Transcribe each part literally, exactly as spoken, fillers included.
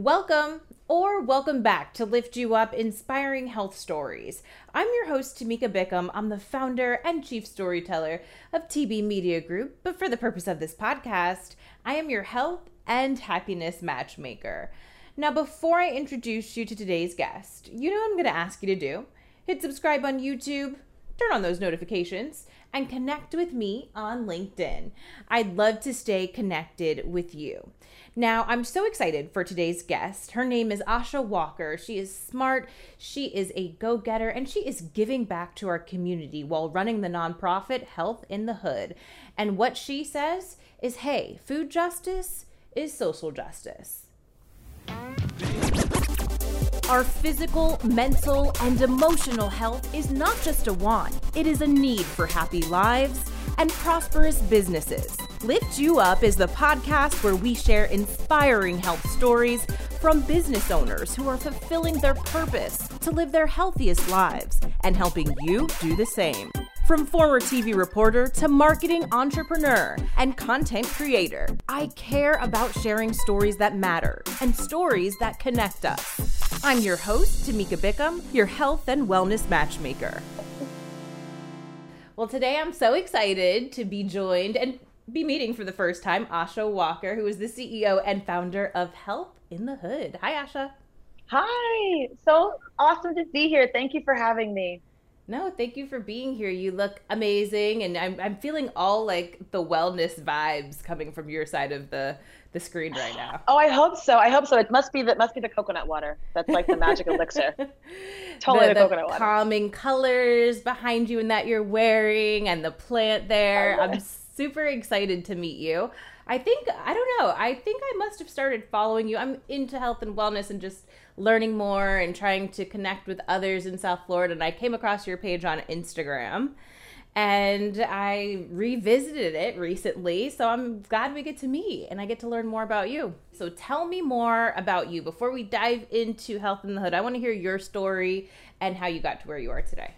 Welcome or welcome back to Lift You Up Inspiring Health Stories. I'm your host, Tamika Bickham. I'm the founder and chief storyteller of T B Media Group, but for the purpose of this podcast, I am your health and happiness matchmaker. Now, before I introduce you to today's guest, you know what I'm going to ask you to do. Hit subscribe on YouTube, turn on those notifications, and connect with me on LinkedIn. I'd love to stay connected with you. Now, I'm so excited for today's guest. Her name is Asha Walker. She is smart, she is a go-getter, and she is giving back to our community while running the nonprofit Health in the Hood. And what she says is, hey, food justice is social justice. Our physical, mental, and emotional health is not just a want. It is a need for happy lives and prosperous businesses. Lift You Up is the podcast where we share inspiring health stories from business owners who are fulfilling their purpose to live their healthiest lives and helping you do the same. From former T V reporter to marketing entrepreneur and content creator, I care about sharing stories that matter and stories that connect us. I'm your host, Tamika Bickham, your health and wellness matchmaker. Well, today I'm so excited to be joined and be meeting for the first time Asha Walker, who is the C E O and founder of Health in the Hood. Hi, Asha. Hi. So awesome to be here. Thank you for having me. No, thank you for being here. You look amazing, and I'm I'm feeling all like the wellness vibes coming from your side of the the screen right now. Oh, I hope so. I hope so. It must be that must be the coconut water. That's like the magic elixir. Totally the, the, the coconut water. Calming colors behind you and that you're wearing, and the plant there. I'm super excited to meet you. I think I don't know. I think I must have started following you. I'm into health and wellness and just learning more and trying to connect with others in South Florida. And I came across your page on Instagram and I revisited it recently. So I'm glad we get to meet and I get to learn more about you. So tell me more about you before we dive into Health in the Hood. I want to hear your story and how you got to where you are today.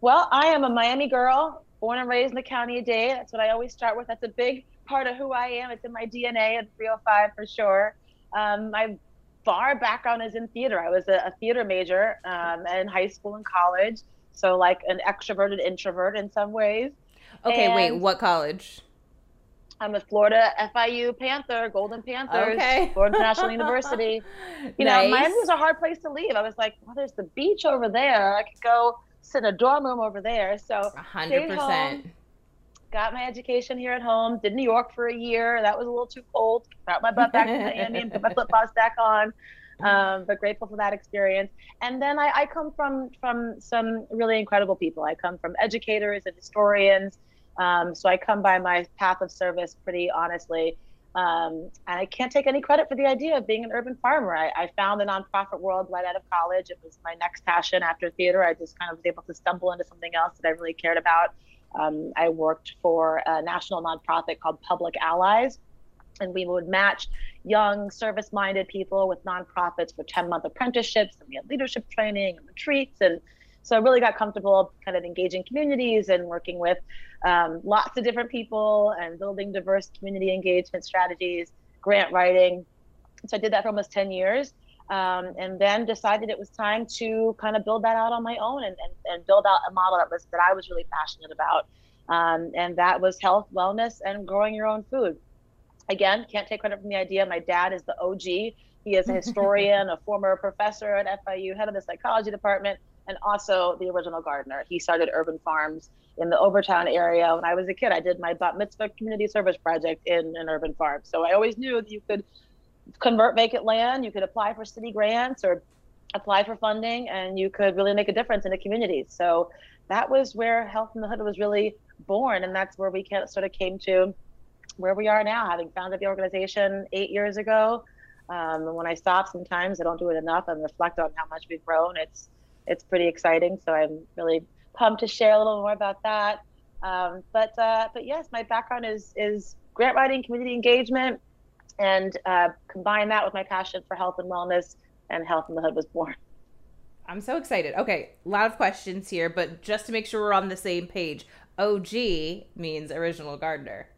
Well, I am a Miami girl, born and raised in the county of Dade. That's what I always start with. That's a big part of who I am. It's in my D N A at three oh five for sure. Um, my bar background is in theater. I was a, a theater major um, in high school and college. So like an extroverted introvert in some ways. Okay, and wait, what college? I'm a Florida F I U Panther, Golden Panthers, okay. Florida International University. You nice. know, Miami was a hard place to leave. I was like, well, there's the beach over there. I could go sit in a dorm room over there. So one hundred percent. Got my education here at home, did New York for a year. That was a little too cold. Brought my butt back to Miami and put my flip-flops back on. Um, but grateful for that experience. And then I, I come from, from some really incredible people. I come from educators and historians. Um, so I come by my path of service pretty honestly. Um, and I can't take any credit for the idea of being an urban farmer. I, I found the nonprofit world right out of college. It was my next passion after theater. I just kind of was able to stumble into something else that I really cared about. Um, I worked for a national nonprofit called Public Allies, and we would match young, service-minded people with nonprofits for ten-month apprenticeships, and we had leadership training and retreats, and so I really got comfortable kind of engaging communities and working with um, lots of different people and building diverse community engagement strategies, grant writing. So I did that for almost ten years. Um, and then decided it was time to kind of build that out on my own and, and, and build out a model that was that I was really passionate about. Um, and that was health, wellness, and growing your own food. Again, can't take credit from the idea. My dad is the O G. He is a historian, a former professor at F I U, head of the psychology department, and also the original gardener. He started urban farms in the Overtown area. When I was a kid, I did my bat mitzvah community service project in an urban farm. So I always knew that you could convert vacant land, you could apply for city grants or apply for funding, and you could really make a difference in the community. So that was where Health in the Hood was really born, and that's where we sort of came to where we are now, having founded the organization eight years ago. Um, and when I stop sometimes, I don't do it enough and reflect on how much we've grown. It's it's pretty exciting, so I'm really pumped to share a little more about that. Um, but uh, but yes, my background is is grant writing, community engagement, and uh, combine that with my passion for health and wellness, and Health in the Hood was born. I'm so excited. Okay, a lot of questions here, but just to make sure we're on the same page, O G means original gardener.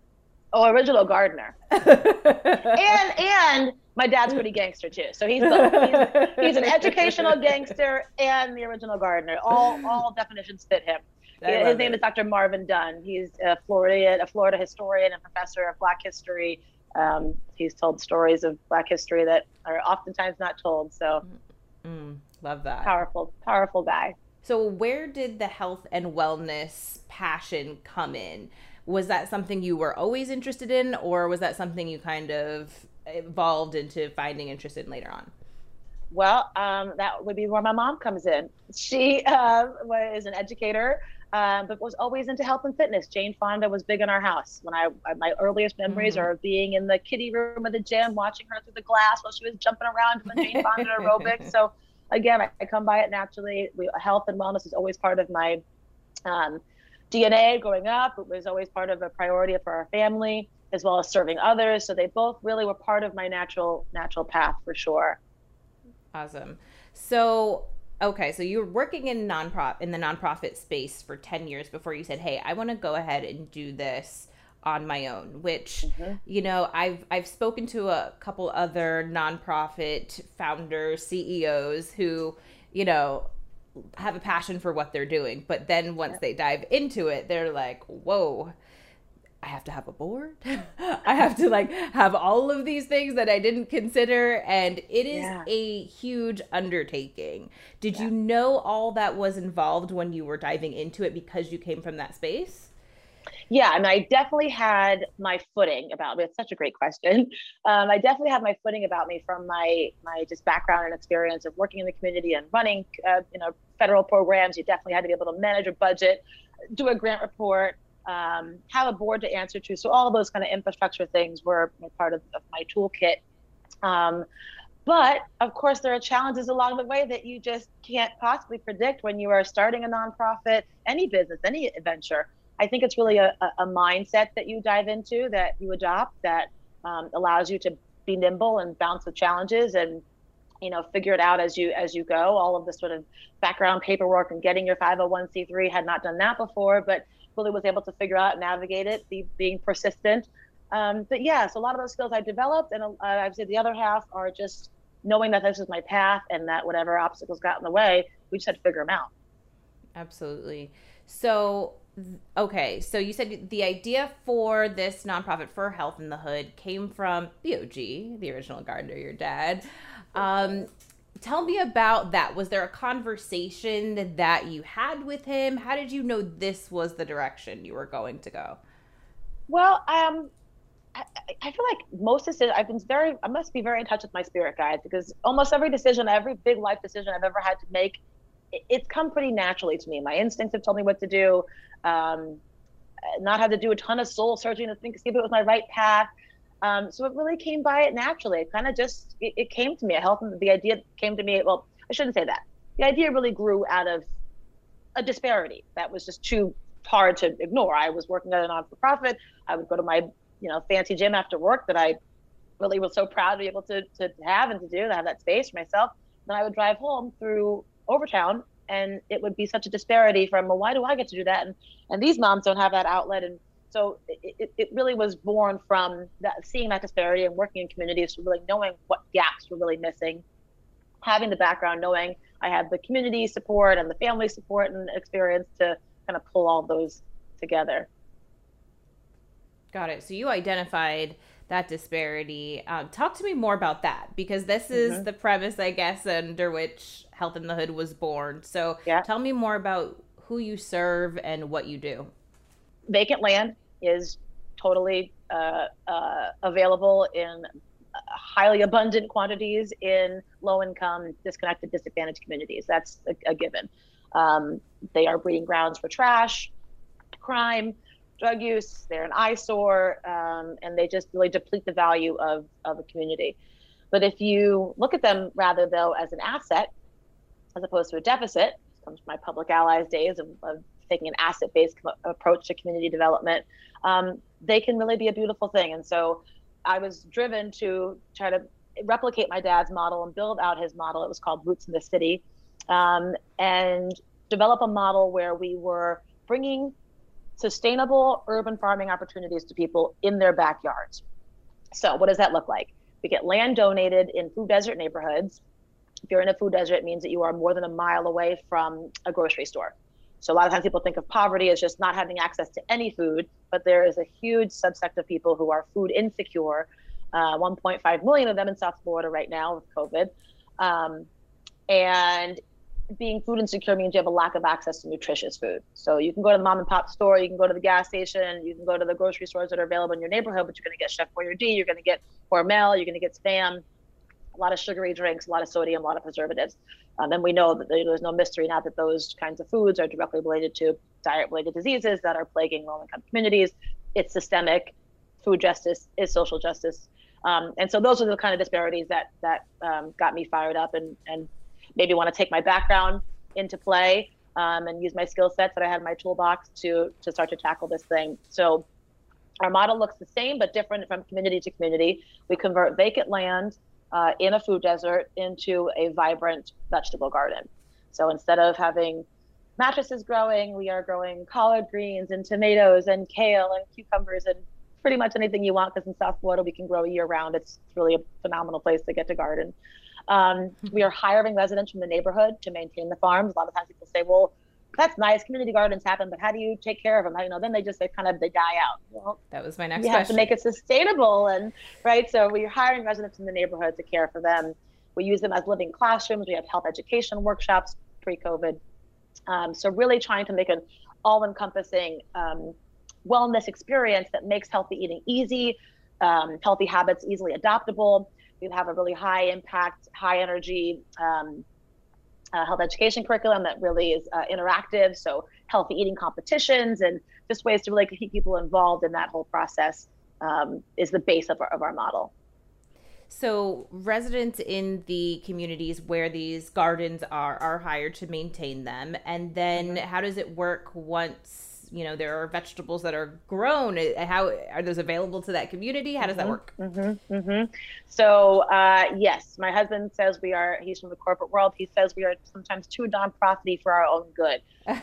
oh, original gardener. and and my dad's pretty gangster too. So he's the, he's, he's an educational gangster and the original gardener. All all definitions fit him. Yeah, his name it. is Doctor Marvin Dunn. He's a Florida, a Florida historian and professor of Black history. Um, he's told stories of Black history that are oftentimes not told. So, mm, love that. Powerful, powerful guy. So where did the health and wellness passion come in? Was that something you were always interested in, or was that something you kind of evolved into finding interest in later on? Well, um, that would be where my mom comes in. She uh, was an educator, uh, but was always into health and fitness. Jane Fonda was big in our house. When I my earliest memories mm-hmm. are of being in the kiddie room of the gym, watching her through the glass while she was jumping around doing Jane Fonda aerobics. So again, I, I come by it naturally. We, health and wellness is always part of my um, D N A growing up. It was always part of a priority for our family, as well as serving others. So they both really were part of my natural natural path for sure. Awesome. So, okay, so you were working in nonprofit in the nonprofit space for ten years before you said, "Hey, I want to go ahead and do this on my own." Which, mm-hmm. you know, I've I've spoken to a couple other nonprofit founders, C E Os who, you know, have a passion for what they're doing, but then once yep. they dive into it, they're like, "Whoa, I have to have a board. I have to like have all of these things that I didn't consider." And it is yeah. a huge undertaking. Did yeah. you know all that was involved when you were diving into it because you came from that space? Yeah, I mean, I definitely had my footing about me. It's such a great question. Um, I definitely had my footing about me from my my just background and experience of working in the community and running, uh, you know, federal programs. You definitely had to be able to manage a budget, do a grant report, Um, have a board to answer to. So all of those kind of infrastructure things were part of, of my toolkit. Um, but of course, there are challenges along the way that you just can't possibly predict when you are starting a nonprofit, any business, any adventure. I think it's really a, a mindset that you dive into, that you adopt, that um, allows you to be nimble and bounce with challenges and, you know, figure it out as you as you go. All of the sort of background paperwork and getting your five oh one c three, had not done that before, but really was able to figure out, navigate it, be, being persistent. Um, but yeah, so a lot of those skills I developed, and uh, I would say the other half are just knowing that this is my path and that whatever obstacles got in the way, we just had to figure them out. Absolutely. So, okay, so you said the idea for this nonprofit for Health in the Hood came from the O G, the original gardener, your dad. Um, Tell me about that. Was there a conversation that you had with him? How did you know this was the direction you were going to go? Well, um, I, I feel like most decisions, I've been very, I must be very in touch with my spirit guide, because almost every decision, every big life decision I've ever had to make, it, it's come pretty naturally to me. My instincts have told me what to do, um, not had to do a ton of soul searching to think, see if it was my right path. Um, so it really came by it naturally. It kind of just, it, it came to me. Health, the idea came to me. Well, I shouldn't say that. The idea really grew out of a disparity that was just too hard to ignore. I was working at a non-for-profit. I would go to my, you know, fancy gym after work that I really was so proud to be able to, to have and to do, to have that space for myself. Then I would drive home through Overtown, and it would be such a disparity from, well, why do I get to do that? And, and these moms don't have that outlet. And so it, it really was born from that, seeing that disparity and working in communities, so really knowing what gaps were really missing, having the background, knowing I had the community support and the family support and experience to kind of pull all those together. Got it. So you identified that disparity. Um, talk to me more about that, because this is mm-hmm. the premise, I guess, under which Health in the Hood was born. So yeah. tell me more about who you serve and what you do. Vacant land is totally uh, uh, available in highly abundant quantities in low-income, disconnected, disadvantaged communities. That's a, a given. Um, they are breeding grounds for trash, crime, drug use. They're an eyesore, um, and they just really deplete the value of, of a community. But if you look at them rather, though, as an asset as opposed to a deficit, comes from my Public Allies days of, of taking an asset-based approach to community development, um, they can really be a beautiful thing. And so I was driven to try to replicate my dad's model and build out his model. It was called Roots in the City, um, and develop a model where we were bringing sustainable urban farming opportunities to people in their backyards. So what does that look like? We get land donated in food desert neighborhoods. If you're in a food desert, it means that you are more than a mile away from a grocery store. So a lot of times people think of poverty as just not having access to any food, but there is a huge subsect of people who are food insecure, uh, one point five million of them in South Florida right now with COVID. Um, and being food insecure means you have a lack of access to nutritious food. So you can go to the mom and pop store, you can go to the gas station, you can go to the grocery stores that are available in your neighborhood, but you're going to get Chef Boyardee, you're going to get Hormel, you're going to get Spam, a lot of sugary drinks, a lot of sodium, a lot of preservatives. Um, and we know that there's no mystery now that those kinds of foods are directly related to diet-related diseases that are plaguing low-income communities. It's systemic. Food justice is social justice. Um, and so those are the kind of disparities that that um, got me fired up and, and maybe want to take my background into play um, and use my skill sets that I had in my toolbox to, to start to tackle this thing. So our model looks the same but different from community to community. We convert vacant land Uh, in a food desert into a vibrant vegetable garden. So instead of having mattresses growing, we are growing collard greens and tomatoes and kale and cucumbers and pretty much anything you want, because in South Florida we can grow year round. It's really a phenomenal place to get to garden. Um, we are hiring residents from the neighborhood to maintain the farms. A lot of times people say, well, that's nice, community gardens happen, but how do you take care of them? How, you know, then they just, they kind of, they die out. Well, that was my next question. You have to make it sustainable. And right, so we're hiring residents in the neighborhood to care for them. We use them as living classrooms. We have health education workshops pre-COVID. Um, so really trying to make an all-encompassing um, wellness experience that makes healthy eating easy, um, healthy habits easily adoptable. We have a really high impact, high energy, um, Uh, health education curriculum that really is uh, interactive, so healthy eating competitions and just ways to really keep people involved in that whole process um, is the base of our, of our model. So residents in the communities where these gardens are are hired to maintain them, and then how does it work once, you know, there are vegetables that are grown? How are those available to that community? How does mm-hmm. that work? Mm-hmm. Mm-hmm. So uh, yes, my husband says we are, he's from the corporate world. He says we are sometimes too nonprofit-y for our own good.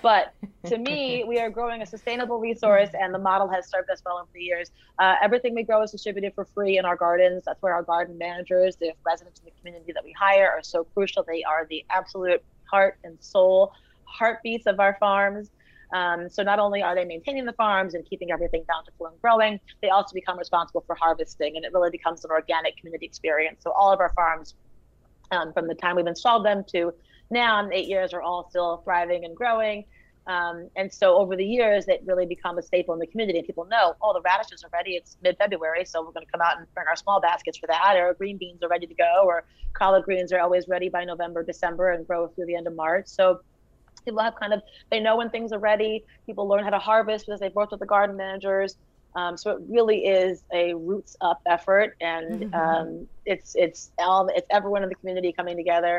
But to me, we are growing a sustainable resource, and the model has served us well over the years. Uh, everything we grow is distributed for free in our gardens. That's where our garden managers, the residents in the community that we hire, are so crucial. They are the absolute heart and soul, heartbeats of our farms. Um, so not only are they maintaining the farms and keeping everything bountiful and growing, they also become responsible for harvesting, and it really becomes an organic community experience. So all of our farms, um, from the time we've installed them to now in eight years, are all still thriving and growing. Um, and so over the years, they really become a staple in the community, and people know, oh, the radishes are ready. It's mid-February, so we're going to come out and bring our small baskets for that, or green beans are ready to go, or collard greens are always ready by November, December, and grow through the end of March. So people have kind of, they know when things are ready. People learn how to harvest because they've worked with the garden managers. Um, so it really is a roots up effort, and mm-hmm. um, it's it's all it's everyone in the community coming together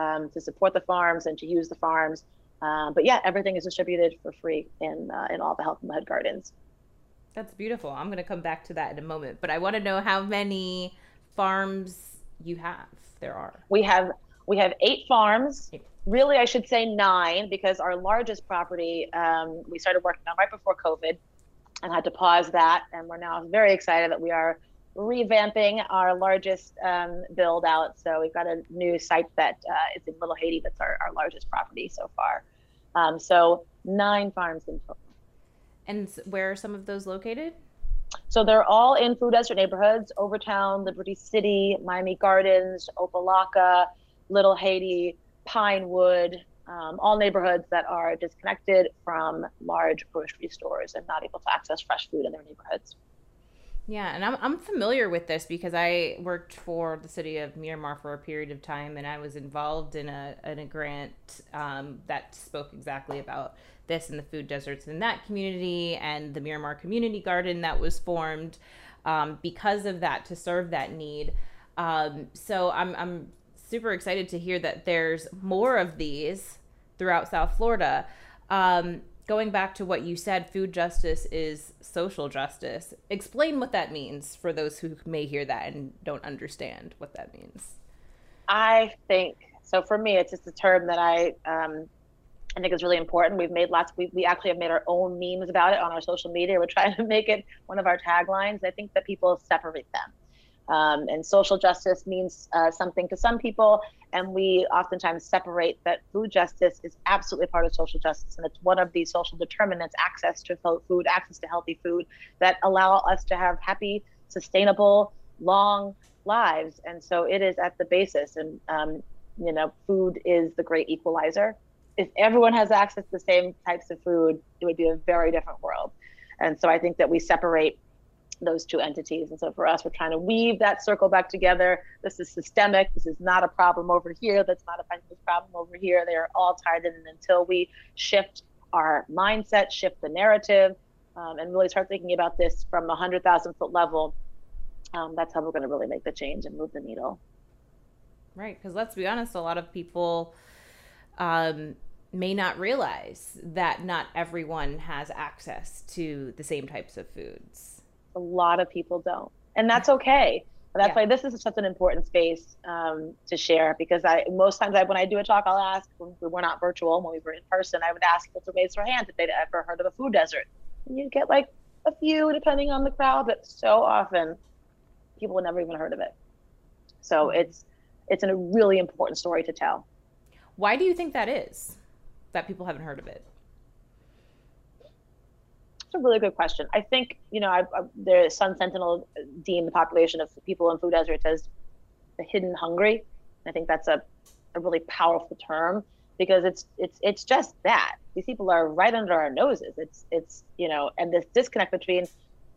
um, to support the farms and to use the farms. Um, but yeah, everything is distributed for free in uh, in all the Health in the Hood gardens. That's beautiful. I'm going to come back to that in a moment, but I want to know how many farms you have. There are. We have we have eight farms. Eight. Really, I should say nine, because our largest property, um, we started working on right before COVID and had to pause that. And we're now very excited that we are revamping our largest um, build out. So we've got a new site that uh, is in Little Haiti. That's our, our largest property so far. Um, so nine farms in total. And where are some of those located? So they're all in food desert neighborhoods: Overtown, Liberty City, Miami Gardens, Opa-locka, Little Haiti, Pinewood, um, all neighborhoods that are disconnected from large grocery stores and not able to access fresh food in their neighborhoods. Yeah, and I'm I'm familiar with this because I worked for the city of Miramar for a period of time, and I was involved in a in a grant um, that spoke exactly about this and the food deserts in that community and the Miramar Community Garden that was formed um, because of that, to serve that need. Um, so I'm I'm. super excited to hear that there's more of these throughout South Florida. Um, going back to what you said, food justice is social justice. Explain what that means for those who may hear that and don't understand what that means. I think, so for me, it's just a term that I um, I think it's really important. We've made lots, we, we actually have made our own memes about it on our social media. We're trying to make it one of our taglines. I think that people separate them. Um, and social justice means uh, something to some people. And we oftentimes separate that food justice is absolutely part of social justice. And it's one of these social determinants, access to food, access to healthy food, that allow us to have happy, sustainable, long lives. And so it is at the basis. And, um, you know, food is the great equalizer. If everyone has access to the same types of food, it would be a very different world. And so I think that we separate those two entities. And so for us, we're trying to weave that circle back together. This is systemic. This is not a problem over here. That's not a pandemic problem over here. They are all tied in. And until we shift our mindset, shift the narrative, um, and really start thinking about this from a one hundred thousand foot level, um, that's how we're going to really make the change and move the needle. Right. Because let's be honest, a lot of people um, may not realize that not everyone has access to the same types of foods. A lot of people don't. And that's okay. And that's yeah. why this is such an important space um, to share, because I most times I, when I do a talk, I'll ask, when we were not virtual, when we were in person, I would ask people to raise their hand if they'd ever heard of a food desert. And you get like a few depending on the crowd, but so often people never even heard of it. So it's it's a really important story to tell. Why do you think that is, that people haven't heard of it? It's a really good question. I think, you know, I, I, the Sun Sentinel deemed the population of people in food deserts as the hidden hungry. And I think that's a, a really powerful term, because it's it's it's just that. These people are right under our noses. It's, it's you know, and this disconnect between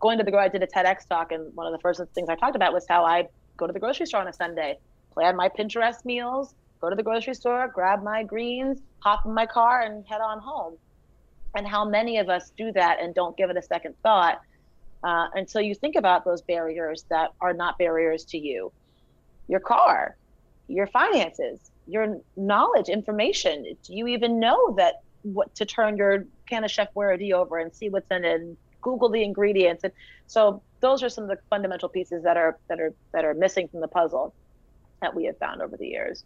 going to the, I did a TEDx talk, and one of the first things I talked about was how I go to the grocery store on a Sunday, plan my Pinterest meals, go to the grocery store, grab my greens, hop in my car, and head on home. And how many of us do that and don't give it a second thought uh, until you think about those barriers that are not barriers to you. Your car, your finances, your knowledge, information. Do you even know that what to turn your can of Chef Boyardee over and see what's in it and Google the ingredients? And so those are some of the fundamental pieces that are that are that are missing from the puzzle that we have found over the years.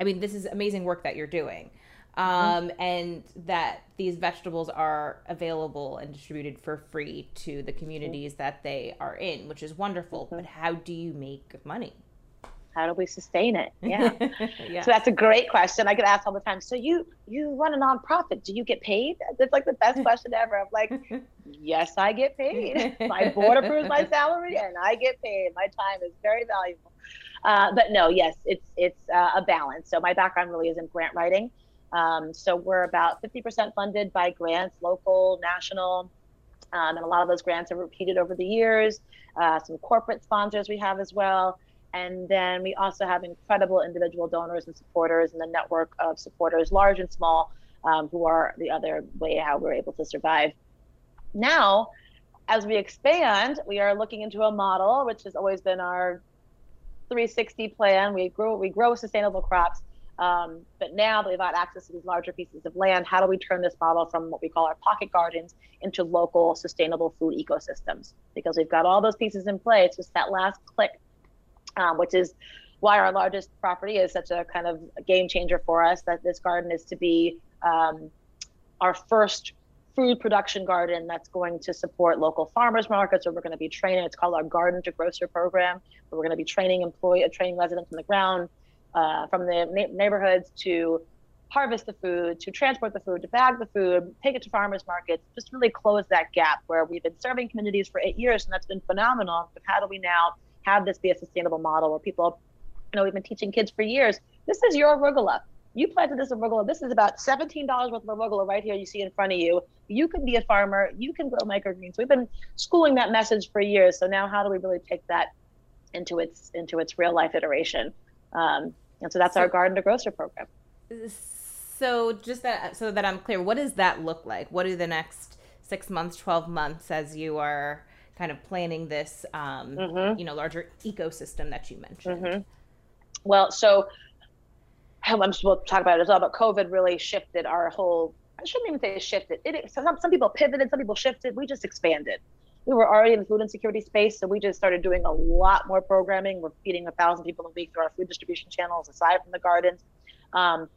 I mean, this is amazing work that you're doing, um, mm-hmm. and that these vegetables are available and distributed for free to the communities mm-hmm. that they are in, which is wonderful. Mm-hmm. But how do you make money? How do we sustain it? Yeah. yes. So that's a great question. I get asked all the time. So you, you run a nonprofit. Do you get paid? That's like the best question ever. I'm like, yes, I get paid. My board approves my salary and I get paid. My time is very valuable. Uh, but no, yes, it's it's uh, a balance. So my background really is in grant writing. Um, so we're about fifty percent funded by grants, local, national, um, and a lot of those grants are repeated over the years. Uh, some corporate sponsors we have as well. And then we also have incredible individual donors and supporters, and the network of supporters, large and small, um, who are the other way how we're able to survive. Now, as we expand, we are looking into a model, which has always been our three sixty plan. We grow, we grow sustainable crops, um, but now that we've got access to these larger pieces of land, how do we turn this model from what we call our pocket gardens into local sustainable food ecosystems? Because we've got all those pieces in play. It's just that last click, um, which is why our largest property is such a kind of game changer for us, that this garden is to be um, our first food production garden that's going to support local farmers markets, where we're going to be training. It's called our Garden to Grocer program, where we're going to be training employee, training residents on the ground, uh, from the na- neighborhoods to harvest the food, to transport the food, to bag the food, take it to farmers markets, just really close that gap where we've been serving communities for eight years, and that's been phenomenal. But how do we now have this be a sustainable model where people, you know, we've been teaching kids for years, this is your arugula. You planted this arugula. This is about seventeen dollars worth of arugula right here you see in front of you. You can be a farmer. You can grow microgreens. We've been schooling that message for years. So now how do we really take that into its into its real life iteration? Um, and so that's so, our Garden to Grocer program. So just that, so that I'm clear, what does that look like? What do the next six months, twelve months, as you are kind of planning this, um, mm-hmm. you know, larger ecosystem that you mentioned? Mm-hmm. Well, so... I'm just, we'll talk about it as well, but COVID really shifted our whole, I shouldn't even say shifted. It, some, some people pivoted, some people shifted. We just expanded. We were already in the food insecurity space, so we just started doing a lot more programming. We're feeding a thousand people a week through our food distribution channels, aside from the gardens. Um,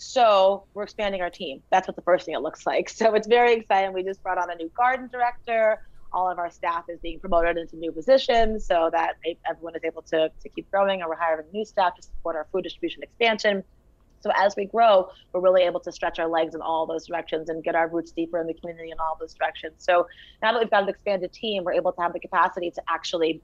So we're expanding our team. That's what the first thing it looks like. So it's very exciting. We just brought on a new garden director. All of our staff is being promoted into new positions so that everyone is able to, to keep growing, and we're hiring new staff to support our food distribution expansion. So as we grow, we're really able to stretch our legs in all those directions and get our roots deeper in the community in all those directions. So now that we've got an expanded team, we're able to have the capacity to actually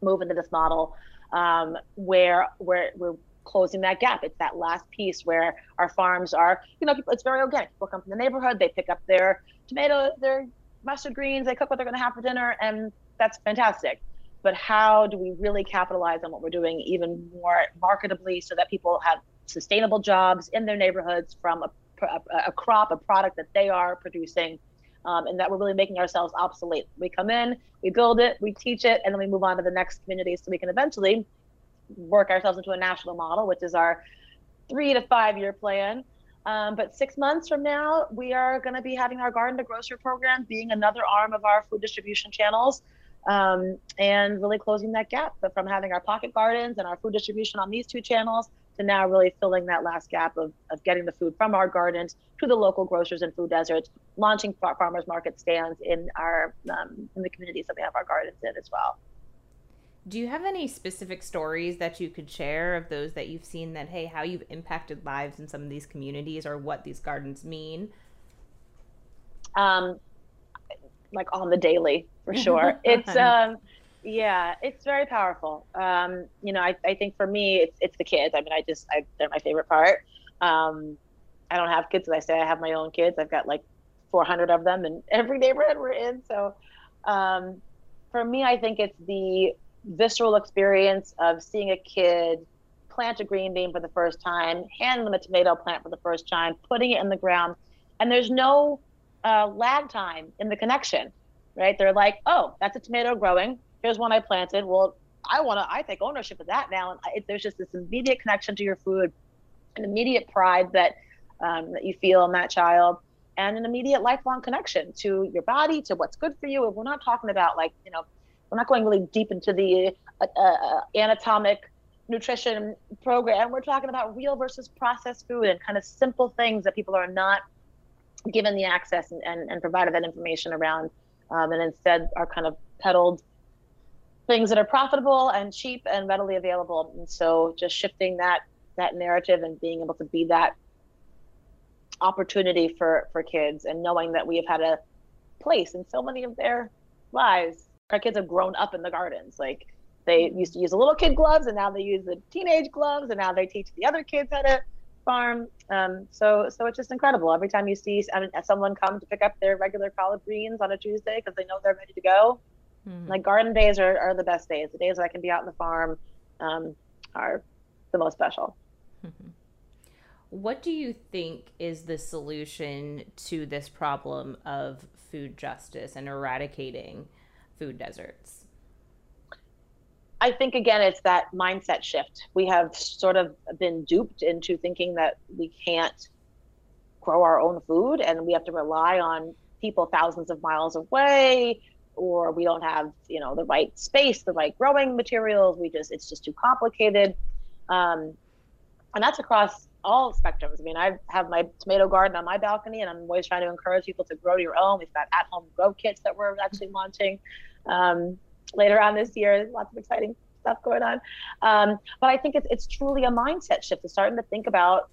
move into this model um, where we're, we're closing that gap. It's that last piece where our farms are, you know, it's very organic. People come from the neighborhood, they pick up their tomato, their mustard greens, they cook what they're going to have for dinner, and that's fantastic. But how do we really capitalize on what we're doing even more marketably so that people have sustainable jobs in their neighborhoods from a, a, a crop, a product that they are producing, um, and that we're really making ourselves obsolete. We come in, we build it, we teach it, and then we move on to the next community so we can eventually work ourselves into a national model, which is our three to five year plan. Um, but six months from now, we are going to be having our garden to grocery program being another arm of our food distribution channels, um, and really closing that gap. But from having our pocket gardens and our food distribution on these two channels to now really filling that last gap of, of getting the food from our gardens to the local grocers and food deserts, launching far farmers market stands in our um, in the communities that we have our gardens in as well. Do you have any specific stories that you could share of those that you've seen that, hey, how you've impacted lives in some of these communities or what these gardens mean? Um, like on the daily, for sure. It's, um, yeah, it's very powerful. Um, you know, I, I think for me, it's, it's the kids. I mean, I just, I, they're my favorite part. Um, I don't have kids, as I say, I have my own kids. I've got like four hundred of them in every neighborhood we're in. So um, for me, I think it's the visceral experience of seeing a kid plant a green bean for the first time, hand them a tomato plant for the first time, putting it in the ground, and there's no uh, lag time in the connection, right? They're like, oh, that's a tomato growing. Here's one I planted. Well, I want to, I take ownership of that now. And it, there's just this immediate connection to your food, an immediate pride that um, that you feel in that child, and an immediate lifelong connection to your body, to what's good for you. And we're not talking about like, you know, we're not going really deep into the uh, uh, anatomic nutrition program. We're talking about real versus processed food and kind of simple things that people are not given the access and, and, and provided that information around, um, and instead are kind of peddled things that are profitable and cheap and readily available. And so just shifting that that narrative and being able to be that opportunity for, for kids, and knowing that we have had a place in so many of their lives. Our kids have grown up in the gardens. Like, they used to use the little kid gloves, and now they use the teenage gloves, and now they teach the other kids how to farm. Um, so so it's just incredible. Every time you see someone come to pick up their regular collard greens on a Tuesday because they know they're ready to go, mm-hmm. like garden days are, are the best days. The days that I can be out on the farm um, are the most special. Mm-hmm. What do you think is the solution to this problem of food justice and eradicating food deserts? I think, again, it's that mindset shift. We have sort of been duped into thinking that we can't grow our own food and we have to rely on people thousands of miles away, or we don't have, you know, the right space, the right growing materials. We just, it's just too complicated. Um, and that's across all spectrums. I mean, I have my tomato garden on my balcony, and I'm always trying to encourage people to grow your own. We've got at-home grow kits that we're actually launching um, later on this year. Lots of exciting stuff going on. Um, but I think it's, it's truly a mindset shift to starting to think about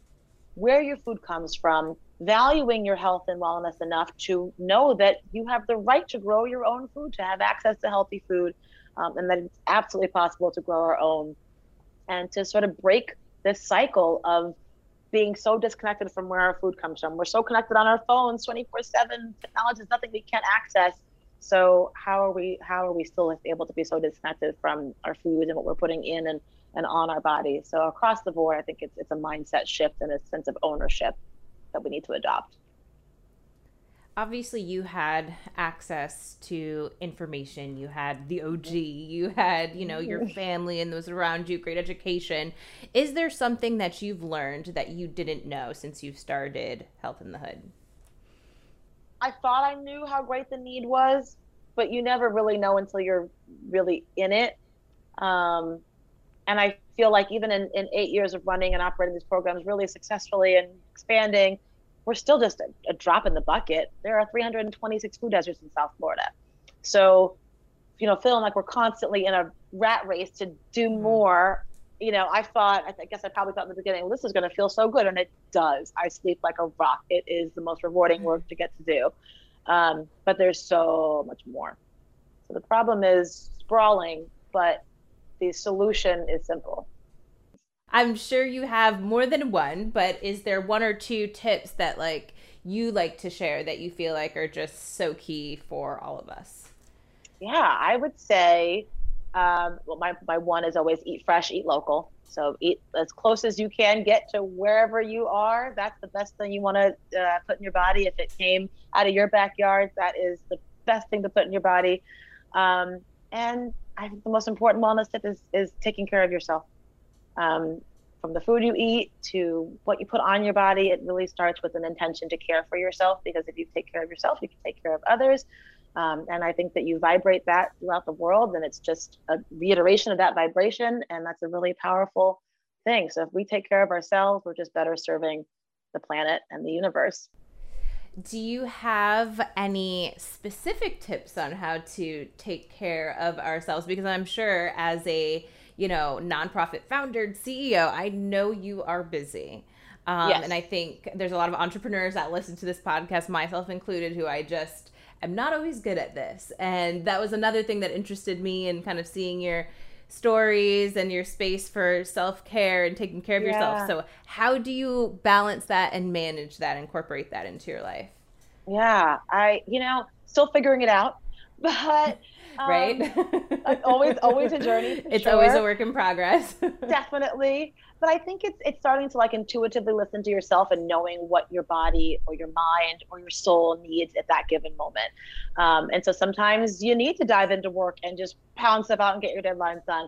where your food comes from, valuing your health and wellness enough to know that you have the right to grow your own food, to have access to healthy food, um, and that it's absolutely possible to grow our own, and to sort of break this cycle of being so disconnected from where our food comes from. We're so connected on our phones, twenty-four seven. Technology is nothing we can't access. So how are we? How are we still able to be so disconnected from our food and what we're putting in and, and on our bodies? So across the board, I think it's it's a mindset shift and a sense of ownership that we need to adopt. Obviously, you had access to information. You had the O G. You had, you know, your family and those around you, great education. Is there something that you've learned that you didn't know since you started Health in the Hood? I thought I knew how great the need was, but you never really know until you're really in it. Um, And I feel like even in, in eight years of running and operating these programs really successfully and expanding, we're still just a, a drop in the bucket. There are three hundred twenty-six food deserts in South Florida. So, you know, feeling like we're constantly in a rat race to do more, you know, I thought, I guess I probably thought in the beginning, well, this is going to feel so good. And it does. I sleep like a rock. It is the most rewarding work to get to do. Um, but there's so much more. So the problem is sprawling, but the solution is simple. I'm sure you have more than one, but is there one or two tips that like you like to share that you feel like are just so key for all of us? Yeah, I would say, um, well, my, my one is always eat fresh, eat local. So eat as close as you can get to wherever you are. That's the best thing you want to uh, put in your body. If it came out of your backyard, that is the best thing to put in your body. Um, and I think the most important wellness tip is, is taking care of yourself. Um, from the food you eat to what you put on your body, it really starts with an intention to care for yourself, because if you take care of yourself, you can take care of others. Um, and I think that you vibrate that throughout the world, and it's just a reiteration of that vibration. And that's a really powerful thing. So if we take care of ourselves, we're just better serving the planet and the universe. Do you have any specific tips on how to take care of ourselves? Because I'm sure as a you know, nonprofit founder, C E O, I know you are busy. Um, yes. And I think there's a lot of entrepreneurs that listen to this podcast, myself included, who I just am not always good at this. And that was another thing that interested me in kind of seeing your stories and your space for self-care and taking care of yeah. yourself. So how do you balance that and manage that, incorporate that into your life? Yeah, I, you know, still figuring it out. But um, right, always, always a journey. It's sure. always a work in progress. Definitely. But I think it's it's starting to like intuitively listen to yourself and knowing what your body or your mind or your soul needs at that given moment. Um, and so sometimes you need to dive into work and just pound stuff out and get your deadlines done.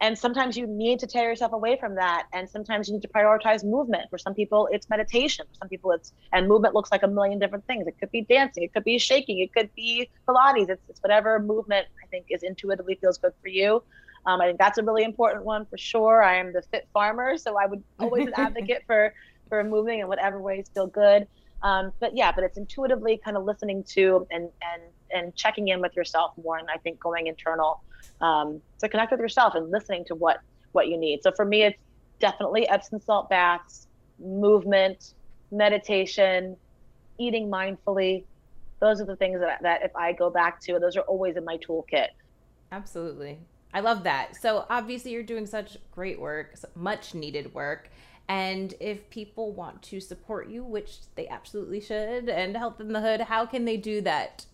And sometimes you need to tear yourself away from that. And sometimes you need to prioritize movement. For some people, it's meditation. For some people, it's, and movement looks like a million different things. It could be dancing. It could be shaking. It could be Pilates. It's, it's whatever movement I think is intuitively feels good for you. Um, I think that's a really important one for sure. I am the fit farmer, so I would always an advocate for, for moving in whatever ways feel good. Um, but yeah, but it's intuitively kind of listening to and, and, and checking in with yourself more. And I think going internal, um, to connect with yourself and listening to what, what you need. So for me, it's definitely Epsom salt baths, movement, meditation, eating mindfully. Those are the things that, that if I go back to, those are always in my toolkit. Absolutely. I love that. So obviously you're doing such great work, much needed work. And if people want to support you, which they absolutely should, and Health in the Hood, how can they do that?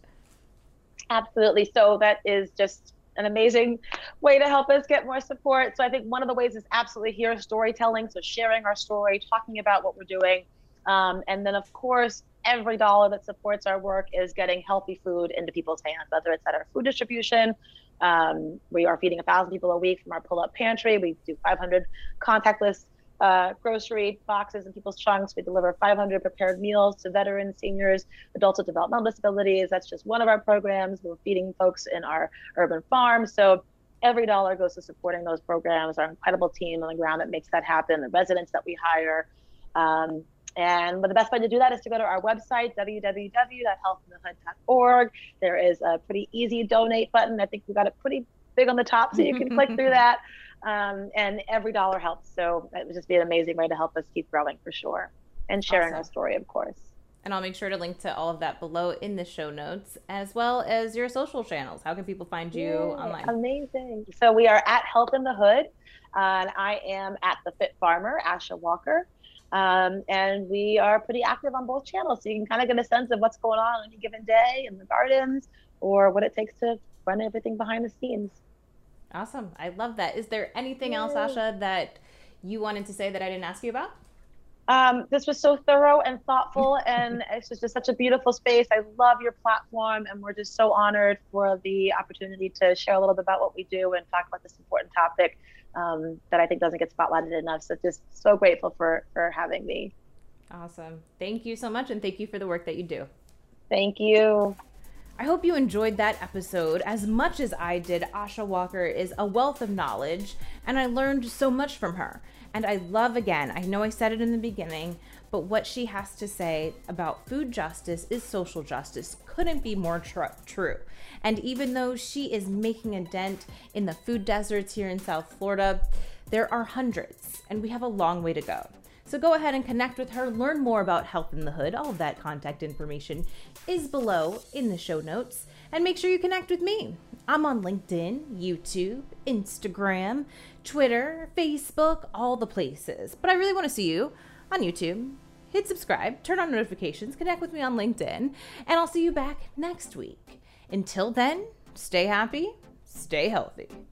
Absolutely. So that is just an amazing way to help us get more support. So I think one of the ways is absolutely here, storytelling. So sharing our story, talking about what we're doing. Um, and then, of course, every dollar that supports our work is getting healthy food into people's hands, whether it's at our food distribution. Um, we are feeding one thousand people a week from our pull-up pantry. We do five hundred contactless Uh, grocery boxes in people's trunks. We deliver five hundred prepared meals to veterans, seniors, adults with developmental disabilities. That's just one of our programs. We're feeding folks in our urban farms. So every dollar goes to supporting those programs, our incredible team on the ground that makes that happen, the residents that we hire. Um, and the best way to do that is to go to our website, w w w dot health in the hood dot org. There is a pretty easy donate button. I think we got it pretty big on the top, so you can click through that. Um, and every dollar helps. So it would just be an amazing way to help us keep growing for sure. And sharing awesome. Our story, of course. And I'll make sure to link to all of that below in the show notes, as well as your social channels. How can people find you Yay, online? Amazing. So we are at Health in the Hood. Uh, and I am at The Fit Farmer, Asha Walker. Um, and we are pretty active on both channels. So you can kind of get a sense of what's going on on any given day in the gardens or what it takes to run everything behind the scenes. Awesome. I love that. Is there anything else, Asha, that you wanted to say that I didn't ask you about? Um, this was so thorough and thoughtful, and it's just such a beautiful space. I love your platform, and we're just so honored for the opportunity to share a little bit about what we do and talk about this important topic um, that I think doesn't get spotlighted enough. So just so grateful for, for having me. Awesome. Thank you so much, and thank you for the work that you do. Thank you. I hope you enjoyed that episode as much as I did. Asha Walker is a wealth of knowledge, and I learned so much from her. And I love, again, I know I said it in the beginning, but what she has to say about food justice is social justice. Couldn't be more tr true. And even though she is making a dent in the food deserts here in South Florida, there are hundreds, and we have a long way to go. So go ahead and connect with her, learn more about Health in the Hood. All of that contact information is below in the show notes. And make sure you connect with me. I'm on LinkedIn, YouTube, Instagram, Twitter, Facebook, all the places. But I really want to see you on YouTube. Hit subscribe, turn on notifications, connect with me on LinkedIn, and I'll see you back next week. Until then, stay happy, stay healthy.